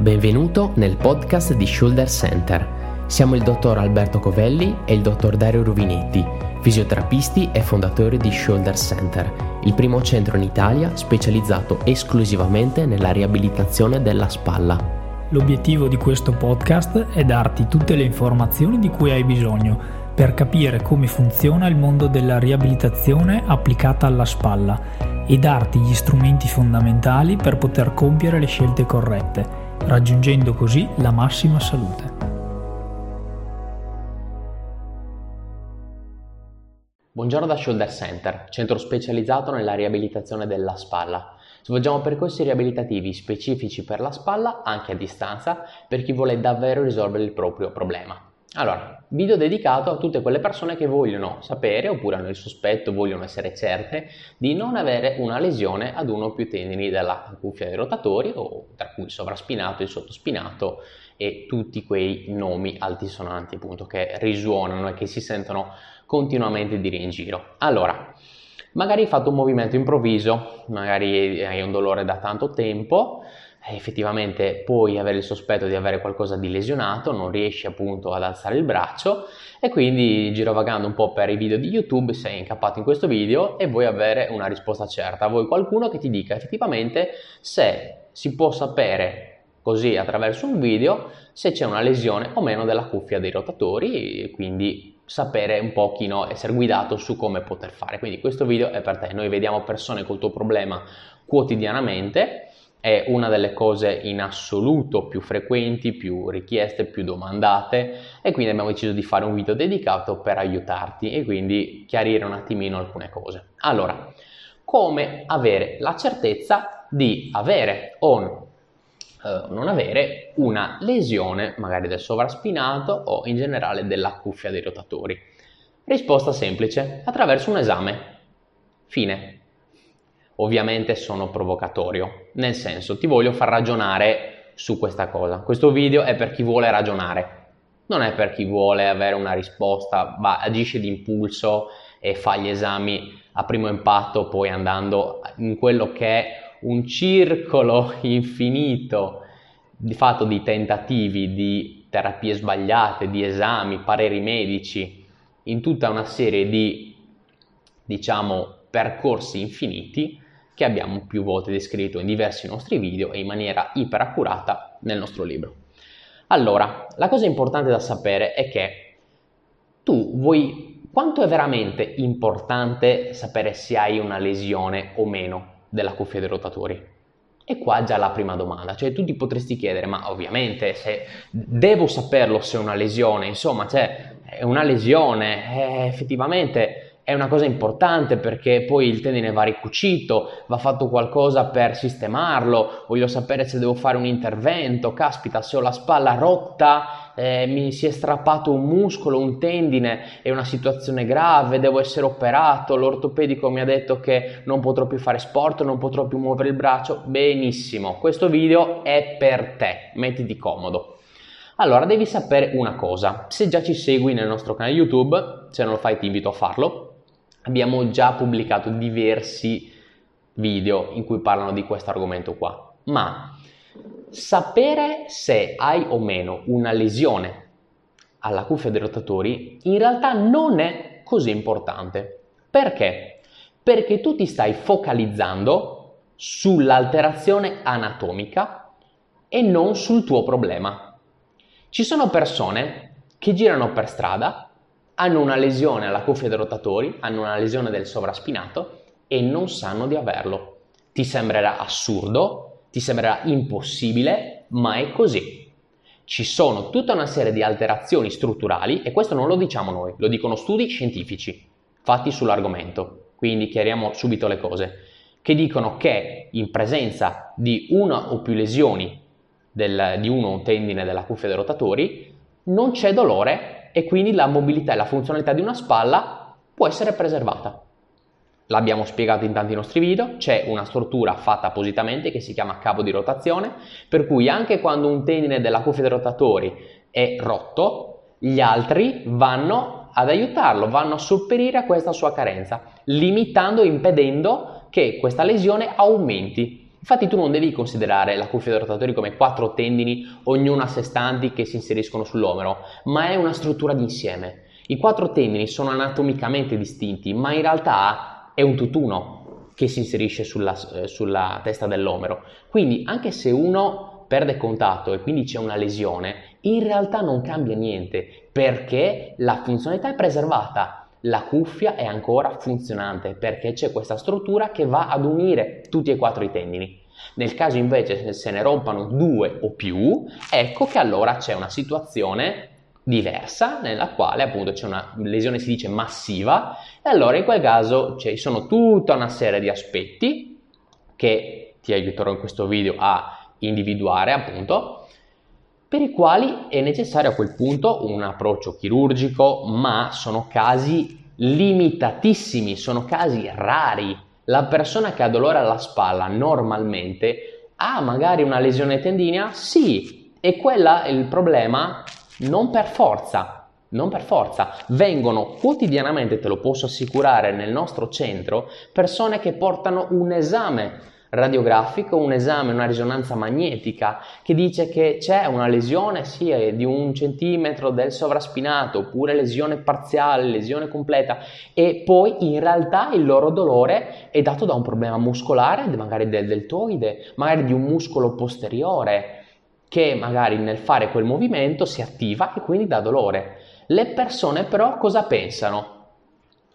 Benvenuto nel podcast di Shoulder Center. Siamo il dottor Alberto Covelli e il dottor Dario Ruvinetti, fisioterapisti e fondatori di Shoulder Center, il primo centro in Italia specializzato esclusivamente nella riabilitazione della spalla. L'obiettivo di questo podcast è darti tutte le informazioni di cui hai bisogno per capire come funziona il mondo della riabilitazione applicata alla spalla e darti gli strumenti fondamentali per poter compiere le scelte corrette, raggiungendo così la massima salute. Buongiorno da Shoulder Center, centro specializzato nella riabilitazione della spalla. Svolgiamo percorsi riabilitativi specifici per la spalla, anche a distanza, per chi vuole davvero risolvere il proprio problema. Allora, video dedicato a tutte quelle persone che vogliono sapere, oppure hanno il sospetto, vogliono essere certe, di non avere una lesione ad uno o più tendini della cuffia dei rotatori, o tra cui il sovraspinato, il sottospinato e tutti quei nomi altisonanti appunto che risuonano e che si sentono continuamente dire in giro. Allora, magari hai fatto un movimento improvviso, magari hai un dolore da tanto tempo, effettivamente puoi avere il sospetto di avere qualcosa di lesionato, non riesci appunto ad alzare il braccio e quindi girovagando un po' per i video di YouTube sei incappato in questo video e vuoi avere una risposta certa, vuoi qualcuno che ti dica effettivamente se si può sapere così attraverso un video se c'è una lesione o meno della cuffia dei rotatori e quindi sapere un pochino, essere guidato su come poter fare. Quindi questo video è per te. Noi vediamo persone col tuo problema quotidianamente, è una delle cose in assoluto più frequenti, più richieste, più domandate e quindi abbiamo deciso di fare un video dedicato per aiutarti e quindi chiarire un attimino alcune cose. Allora, come avere la certezza di avere o non avere una lesione magari del sovraspinato o in generale della cuffia dei rotatori? Risposta semplice, attraverso un esame. Fine. Ovviamente sono provocatorio, nel senso ti voglio far ragionare su questa cosa. Questo video è per chi vuole ragionare, non è per chi vuole avere una risposta, ma agisce d'impulso e fa gli esami a primo impatto, poi andando in quello che è un circolo infinito di fatto di tentativi, di terapie sbagliate, di esami, pareri medici, in tutta una serie di, diciamo, percorsi infiniti che abbiamo più volte descritto in diversi nostri video e in maniera iperaccurata nel nostro libro. Allora, la cosa importante da sapere è che tu vuoi, quanto è veramente importante sapere se hai una lesione o meno della cuffia dei rotatori? E qua già la prima domanda, cioè tu ti potresti chiedere, ma ovviamente se devo saperlo se è una lesione, insomma, cioè è una lesione, effettivamente è una cosa importante perché poi il tendine va ricucito, va fatto qualcosa per sistemarlo, voglio sapere se devo fare un intervento, caspita, se ho la spalla rotta, mi si è strappato un muscolo, un tendine, è una situazione grave, devo essere operato, l'ortopedico mi ha detto che non potrò più fare sport, non potrò più muovere il braccio. Benissimo, questo video è per te, mettiti comodo. Allora, devi sapere una cosa, se già ci segui nel nostro canale YouTube, se non lo fai ti invito a farlo, abbiamo già pubblicato diversi video in cui parlano di questo argomento qua, ma sapere se hai o meno una lesione alla cuffia dei rotatori in realtà non è così importante. Perché? Perché tu ti stai focalizzando sull'alterazione anatomica e non sul tuo problema. Ci sono persone che girano per strada, hanno una lesione alla cuffia dei rotatori, hanno una lesione del sovraspinato e non sanno di averlo. Ti sembrerà assurdo, ti sembrerà impossibile, ma è così. Ci sono tutta una serie di alterazioni strutturali e questo non lo diciamo noi, lo dicono studi scientifici fatti sull'argomento, quindi chiariamo subito le cose, che dicono che in presenza di una o più lesioni di uno o un tendine della cuffia dei rotatori non c'è dolore e quindi la mobilità e la funzionalità di una spalla può essere preservata. L'abbiamo spiegato in tanti nostri video, c'è una struttura fatta appositamente che si chiama cavo di rotazione, per cui anche quando un tendine della cuffia dei rotatori è rotto, gli altri vanno ad aiutarlo, vanno a sopperire a questa sua carenza, limitando e impedendo che questa lesione aumenti. Infatti tu non devi considerare la cuffia dei rotatori come quattro tendini, ognuno a sé stanti, che si inseriscono sull'omero, ma è una struttura d'insieme. I quattro tendini sono anatomicamente distinti, ma in realtà è un tutt'uno che si inserisce sulla testa dell'omero. Quindi anche se uno perde contatto e quindi c'è una lesione, in realtà non cambia niente, perché la funzionalità è preservata. La cuffia è ancora funzionante perché c'è questa struttura che va ad unire tutti e quattro i tendini. Nel caso invece se ne rompano due o più, ecco che allora c'è una situazione diversa nella quale appunto c'è una lesione, si dice massiva, e allora in quel caso ci sono tutta una serie di aspetti che ti aiuterò in questo video a individuare, appunto, per i quali è necessario a quel punto un approccio chirurgico, ma sono casi limitatissimi, sono casi rari. La persona che ha dolore alla spalla normalmente ha magari una lesione tendinea? Sì, e quella è il problema? Non per forza. Vengono quotidianamente, te lo posso assicurare, nel nostro centro persone che portano un esame radiografico, un esame, una risonanza magnetica che dice che c'è una lesione sia di 1 centimetro del sovraspinato, oppure lesione parziale, lesione completa, e poi in realtà il loro dolore è dato da un problema muscolare, magari del deltoide, magari di un muscolo posteriore che magari nel fare quel movimento si attiva e quindi dà dolore. Le persone però cosa pensano?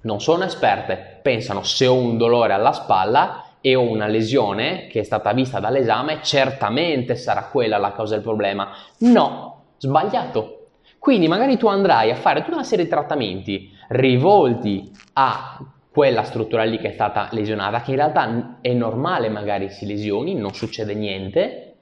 Non sono esperte, pensano: se ho un dolore alla spalla e ho una lesione che è stata vista dall'esame, certamente sarà quella la causa del problema. No, sbagliato. Quindi magari tu andrai a fare tutta una serie di trattamenti rivolti a quella struttura lì che è stata lesionata, che in realtà è normale, magari si lesioni, non succede niente,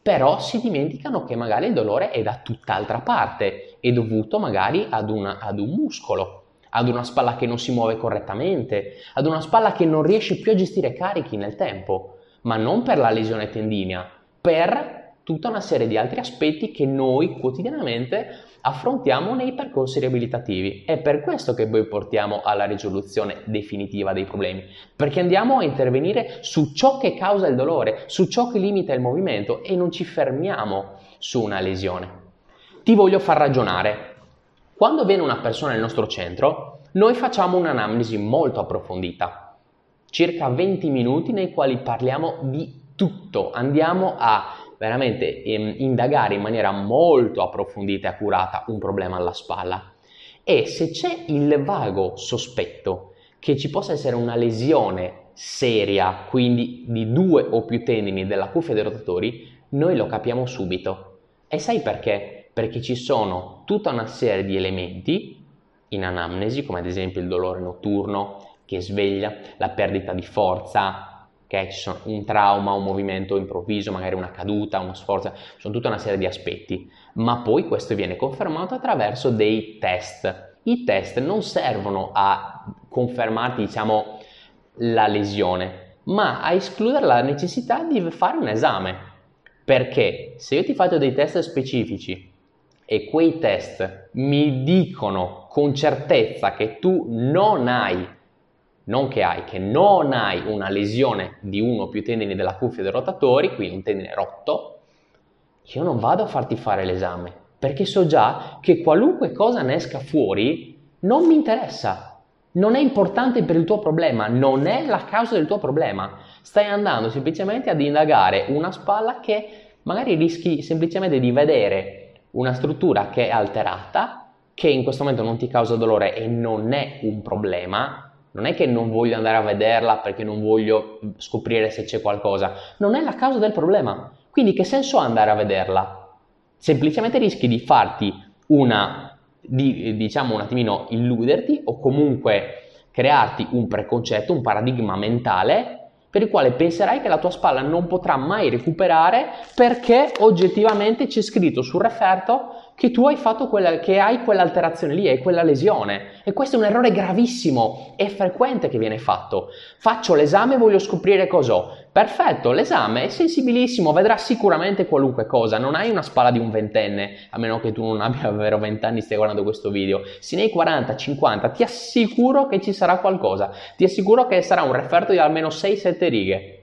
però si dimenticano che magari il dolore è da tutt'altra parte, è dovuto magari ad un muscolo, ad una spalla che non si muove correttamente, ad una spalla che non riesce più a gestire carichi nel tempo, ma non per la lesione tendinea, per tutta una serie di altri aspetti che noi quotidianamente affrontiamo nei percorsi riabilitativi. È per questo che poi portiamo alla risoluzione definitiva dei problemi, perché andiamo a intervenire su ciò che causa il dolore, su ciò che limita il movimento, e non ci fermiamo su una lesione. Ti voglio far ragionare. Quando viene una persona nel nostro centro, noi facciamo un'anamnesi molto approfondita, circa 20 minuti nei quali parliamo di tutto, andiamo a veramente indagare in maniera molto approfondita e accurata un problema alla spalla, e se c'è il vago sospetto che ci possa essere una lesione seria, quindi di due o più tendini della cuffia dei rotatori, noi lo capiamo subito. E sai perché? Perché ci sono tutta una serie di elementi in anamnesi, come ad esempio il dolore notturno che sveglia, la perdita di forza, okay? Ci sono un trauma, un movimento improvviso, magari una caduta, uno sforzo, sono tutta una serie di aspetti, ma poi questo viene confermato attraverso dei test. I test non servono a confermarti, diciamo, la lesione, ma a escludere la necessità di fare un esame, perché se io ti faccio dei test specifici e quei test mi dicono con certezza che tu non hai una lesione di uno o più tendini della cuffia dei rotatori, quindi un tendine rotto, io non vado a farti fare l'esame, perché so già che qualunque cosa ne esca fuori non mi interessa, non è importante per il tuo problema, non è la causa del tuo problema. Stai andando semplicemente ad indagare una spalla che magari rischi semplicemente di vedere una struttura che è alterata, che in questo momento non ti causa dolore e non è un problema. Non è che non voglio andare a vederla perché non voglio scoprire se c'è qualcosa, non è la causa del problema, quindi che senso ha andare a vederla? Semplicemente rischi di farti un attimino illuderti, o comunque crearti un preconcetto, un paradigma mentale per il quale penserai che la tua spalla non potrà mai recuperare, perché oggettivamente c'è scritto sul referto che tu hai fatto che hai quell'alterazione lì, hai quella lesione. E questo è un errore gravissimo e frequente che viene fatto. Faccio l'esame e voglio scoprire cos'ho. Perfetto, l'esame è sensibilissimo, vedrà sicuramente qualunque cosa. Non hai una spalla di un ventenne, a meno che tu non abbia davvero 20 anni, stai guardando questo video. Se ne hai 40, 50, ti assicuro che ci sarà qualcosa. Ti assicuro che sarà un referto di almeno 6-7 righe.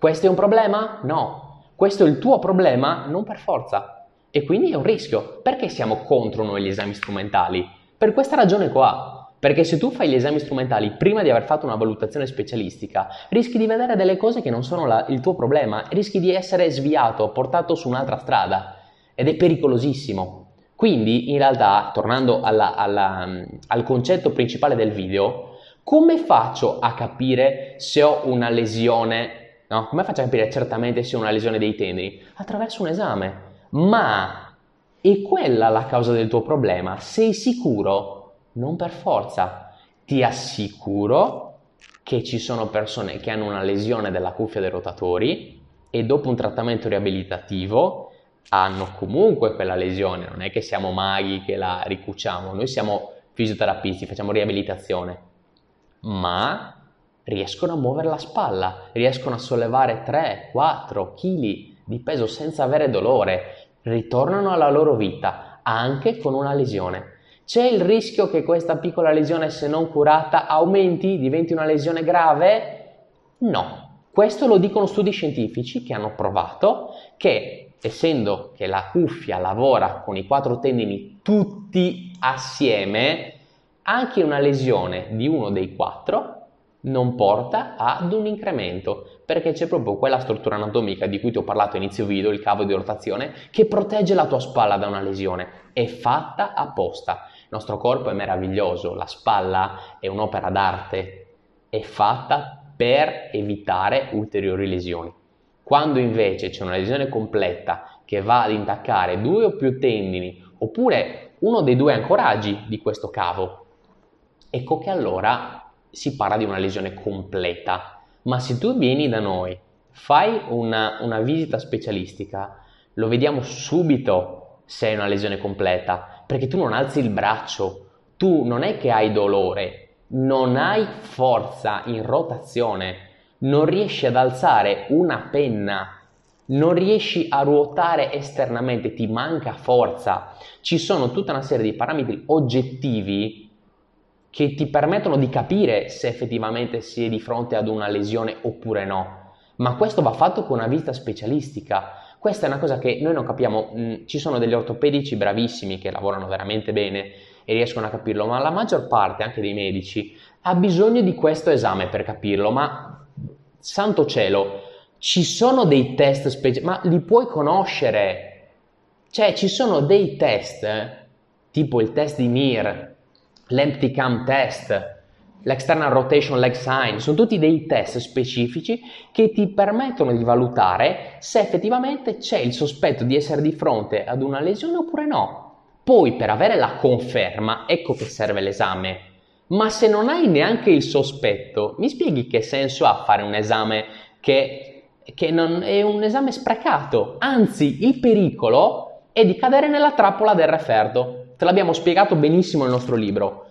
Questo è un problema? No. Questo è il tuo problema? Non per forza. E quindi è un rischio. Perché siamo contro noi gli esami strumentali? Per questa ragione qua. Perché se tu fai gli esami strumentali prima di aver fatto una valutazione specialistica, rischi di vedere delle cose che non sono il tuo problema, rischi di essere sviato, portato su un'altra strada. Ed è pericolosissimo. Quindi, in realtà, tornando al concetto principale del video, come faccio a capire se ho una lesione? No? Come faccio a capire certamente se ho una lesione dei tendini? Attraverso un esame. Ma è quella la causa del tuo problema? Sei sicuro? Non per forza. Ti assicuro che ci sono persone che hanno una lesione della cuffia dei rotatori e dopo un trattamento riabilitativo hanno comunque quella lesione. Non è che siamo maghi che la ricuciamo, noi siamo fisioterapisti, facciamo riabilitazione, ma riescono a muovere la spalla, riescono a sollevare 3-4 kg di peso senza avere dolore, ritornano alla loro vita anche con una lesione. C'è il rischio che questa piccola lesione, se non curata, aumenti, diventi una lesione grave? No. Questo lo dicono studi scientifici che hanno provato che, essendo che la cuffia lavora con i 4 tendini tutti assieme, anche una lesione di uno dei 4 non porta ad un incremento, perché c'è proprio quella struttura anatomica di cui ti ho parlato all'inizio video, il cavo di rotazione, che protegge la tua spalla da una lesione. È fatta apposta. Il nostro corpo è meraviglioso, la spalla è un'opera d'arte, è fatta per evitare ulteriori lesioni. Quando invece c'è una lesione completa che va ad intaccare 2 o più tendini, oppure uno dei 2 ancoraggi di questo cavo, ecco che allora si parla di una lesione completa. Ma se tu vieni da noi, fai una visita specialistica, lo vediamo subito se è una lesione completa, perché tu non alzi il braccio, tu non è che hai dolore, non hai forza in rotazione, non riesci ad alzare una penna, non riesci a ruotare esternamente, ti manca forza. Ci sono tutta una serie di parametri oggettivi che ti permettono di capire se effettivamente si è di fronte ad una lesione oppure no. Ma questo va fatto con una visita specialistica. Questa è una cosa che noi non capiamo. Ci sono degli ortopedici bravissimi che lavorano veramente bene e riescono a capirlo, ma la maggior parte anche dei medici ha bisogno di questo esame per capirlo. Ma santo cielo, ci sono dei test speciali, ma li puoi conoscere? Cioè, ci sono dei test, tipo il test di Mir, l'empty cam test, l'external rotation leg sign, sono tutti dei test specifici che ti permettono di valutare se effettivamente c'è il sospetto di essere di fronte ad una lesione oppure no. Poi, per avere la conferma, ecco che serve l'esame. Ma se non hai neanche il sospetto, mi spieghi che senso ha fare un esame che non è un esame sprecato? Anzi, il pericolo è di cadere nella trappola del referto. Te l'abbiamo spiegato benissimo nel nostro libro.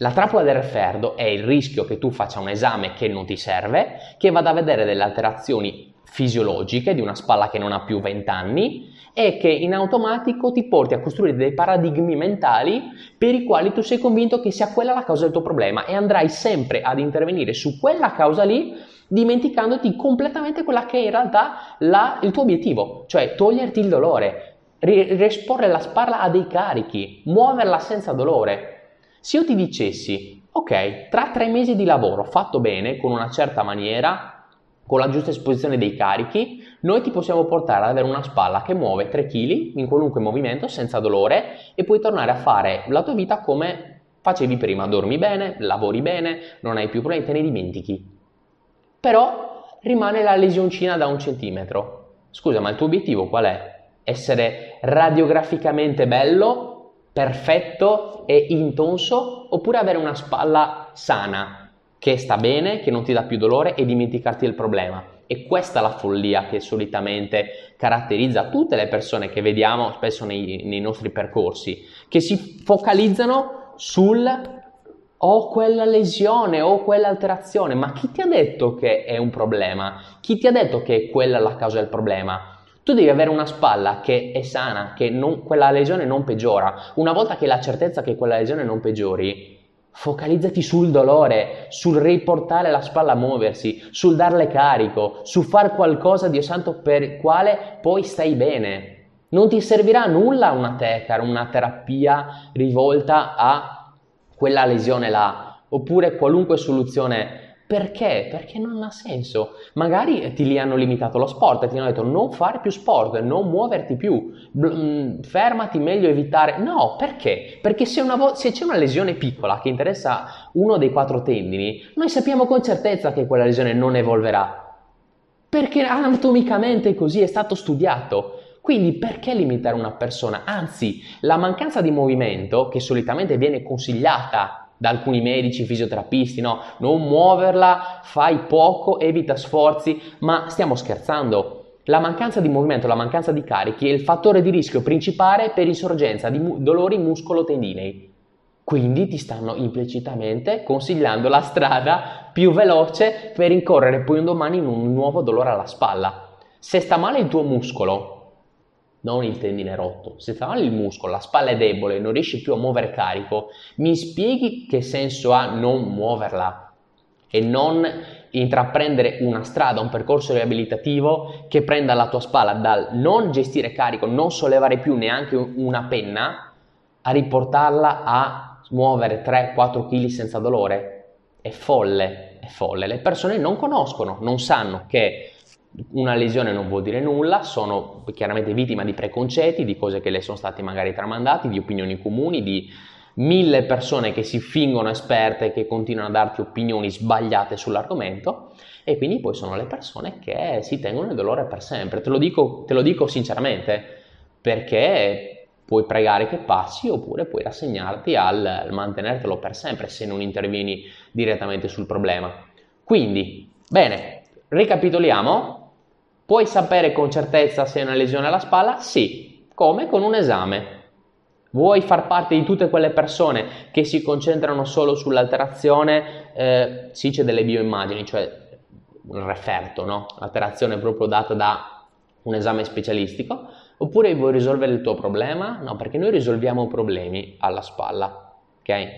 La trappola del referto è il rischio che tu faccia un esame che non ti serve, che vada a vedere delle alterazioni fisiologiche di una spalla che non ha più 20 anni e che in automatico ti porti a costruire dei paradigmi mentali per i quali tu sei convinto che sia quella la causa del tuo problema e andrai sempre ad intervenire su quella causa lì, dimenticandoti completamente quella che è in realtà il tuo obiettivo, cioè toglierti il dolore, resporre la spalla a dei carichi, muoverla senza dolore. Se io ti dicessi, ok, tra 3 mesi di lavoro fatto bene, con una certa maniera, con la giusta esposizione dei carichi, noi ti possiamo portare ad avere una spalla che muove 3 kg in qualunque movimento senza dolore e puoi tornare a fare la tua vita come facevi prima, dormi bene, lavori bene, non hai più problemi, te ne dimentichi. Però rimane la lesioncina da 1 centimetro. Scusa, ma il tuo obiettivo qual è? Essere radiograficamente bello, perfetto e intonso, oppure avere una spalla sana, che sta bene, che non ti dà più dolore e dimenticarti il problema? E questa è la follia che solitamente caratterizza tutte le persone che vediamo spesso nei nostri percorsi, che si focalizzano sul "ho quella lesione, ho quell'alterazione". Ma chi ti ha detto che è un problema? Chi ti ha detto che è quella la causa del problema? Tu devi avere una spalla che è sana, che quella lesione non peggiora. Una volta che hai la certezza che quella lesione non peggiori, Focalizzati sul dolore, sul riportare la spalla a muoversi, sul darle carico, su far qualcosa, Dio santo, per il quale poi stai bene. Non ti servirà a nulla una terapia rivolta a quella lesione là, oppure qualunque soluzione. Perché? Perché non ha senso. Magari ti hanno limitato lo sport e ti hanno detto non fare più sport, non muoverti più, fermati, meglio evitare. No, perché? Perché se c'è una lesione piccola che interessa uno dei 4 tendini, noi sappiamo con certezza che quella lesione non evolverà. Perché anatomicamente così è stato studiato. Quindi perché limitare una persona? Anzi, la mancanza di movimento, che solitamente viene consigliata da alcuni medici, fisioterapisti, no? Non muoverla, fai poco, evita sforzi, ma stiamo scherzando. La mancanza di movimento, la mancanza di carichi è il fattore di rischio principale per insorgenza di dolori muscolo-tendinei. Quindi ti stanno implicitamente consigliando la strada più veloce per incorrere poi un domani in un nuovo dolore alla spalla. Se sta male il tuo muscolo, non il tendine rotto, se sta male il muscolo, la spalla è debole, non riesci più a muovere carico, mi spieghi che senso ha non muoverla e non intraprendere una strada, un percorso riabilitativo che prenda la tua spalla dal non gestire carico, non sollevare più neanche una penna, a riportarla a muovere 3-4 kg senza dolore? È folle, è folle. Le persone non conoscono, non sanno che una lesione non vuol dire nulla, sono chiaramente vittima di preconcetti, di cose che le sono state magari tramandate, di opinioni comuni, di 1000 persone che si fingono esperte e che continuano a darti opinioni sbagliate sull'argomento, e quindi poi sono le persone che si tengono il dolore per sempre. Te lo dico sinceramente, perché puoi pregare che passi oppure puoi rassegnarti al mantenertelo per sempre se non intervieni direttamente sul problema. Quindi, bene, ricapitoliamo. Puoi sapere con certezza se è una lesione alla spalla? Sì, come? Con un esame. Vuoi far parte di tutte quelle persone che si concentrano solo sull'alterazione? Sì, c'è delle bioimmagini, cioè un referto, no? L'alterazione è proprio data da un esame specialistico. Oppure vuoi risolvere il tuo problema? No, perché noi risolviamo problemi alla spalla, ok?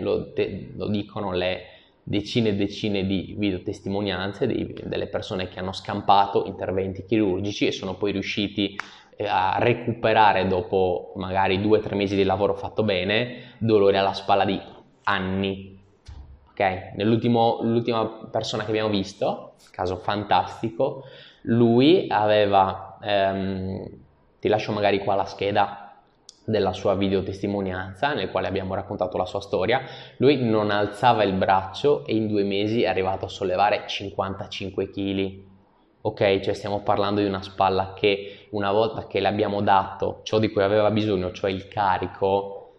Lo dicono le decine e decine di videotestimonianze delle persone che hanno scampato interventi chirurgici e sono poi riusciti a recuperare, dopo magari 2-3 mesi di lavoro fatto bene, dolori alla spalla di anni. Ok? L'ultima persona che abbiamo visto, caso fantastico, lui aveva, ti lascio magari qua la scheda della sua videotestimonianza nel quale abbiamo raccontato la sua storia, lui non alzava il braccio e in 2 mesi è arrivato a sollevare 55 kg. Ok, cioè stiamo parlando di una spalla che una volta che le abbiamo dato ciò di cui aveva bisogno, cioè il carico,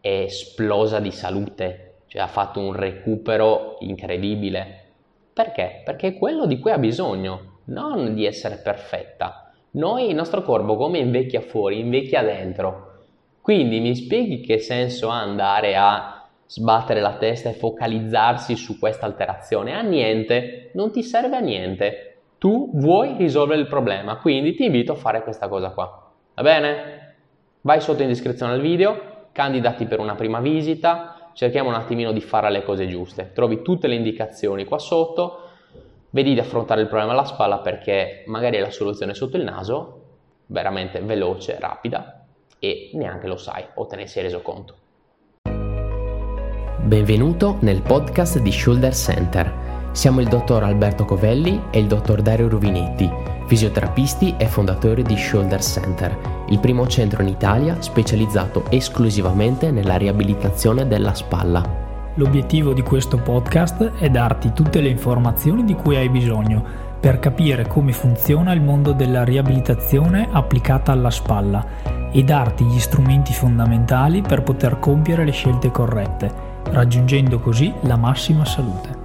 è esplosa di salute, cioè ha fatto un recupero incredibile. Perché? Perché è quello di cui ha bisogno, non di essere perfetta. Noi, il nostro corpo come invecchia fuori, invecchia dentro. Quindi mi spieghi che senso ha andare a sbattere la testa e focalizzarsi su questa alterazione? A niente, non ti serve a niente. Tu vuoi risolvere il problema, quindi ti invito a fare questa cosa qua. Va bene? Vai sotto in descrizione al video, candidati per una prima visita, cerchiamo un attimino di fare le cose giuste. Trovi tutte le indicazioni qua sotto, vedi di affrontare il problema alla spalla perché magari la soluzione è sotto il naso, veramente veloce, rapida, e neanche lo sai o te ne sei reso conto. Benvenuto nel podcast di Shoulder Center. Siamo il dottor Alberto Covelli e il dottor Dario Ruvinetti, fisioterapisti e fondatori di Shoulder Center, il primo centro in Italia specializzato esclusivamente nella riabilitazione della spalla. L'obiettivo di questo podcast è darti tutte le informazioni di cui hai bisogno per capire come funziona il mondo della riabilitazione applicata alla spalla e darti gli strumenti fondamentali per poter compiere le scelte corrette, raggiungendo così la massima salute.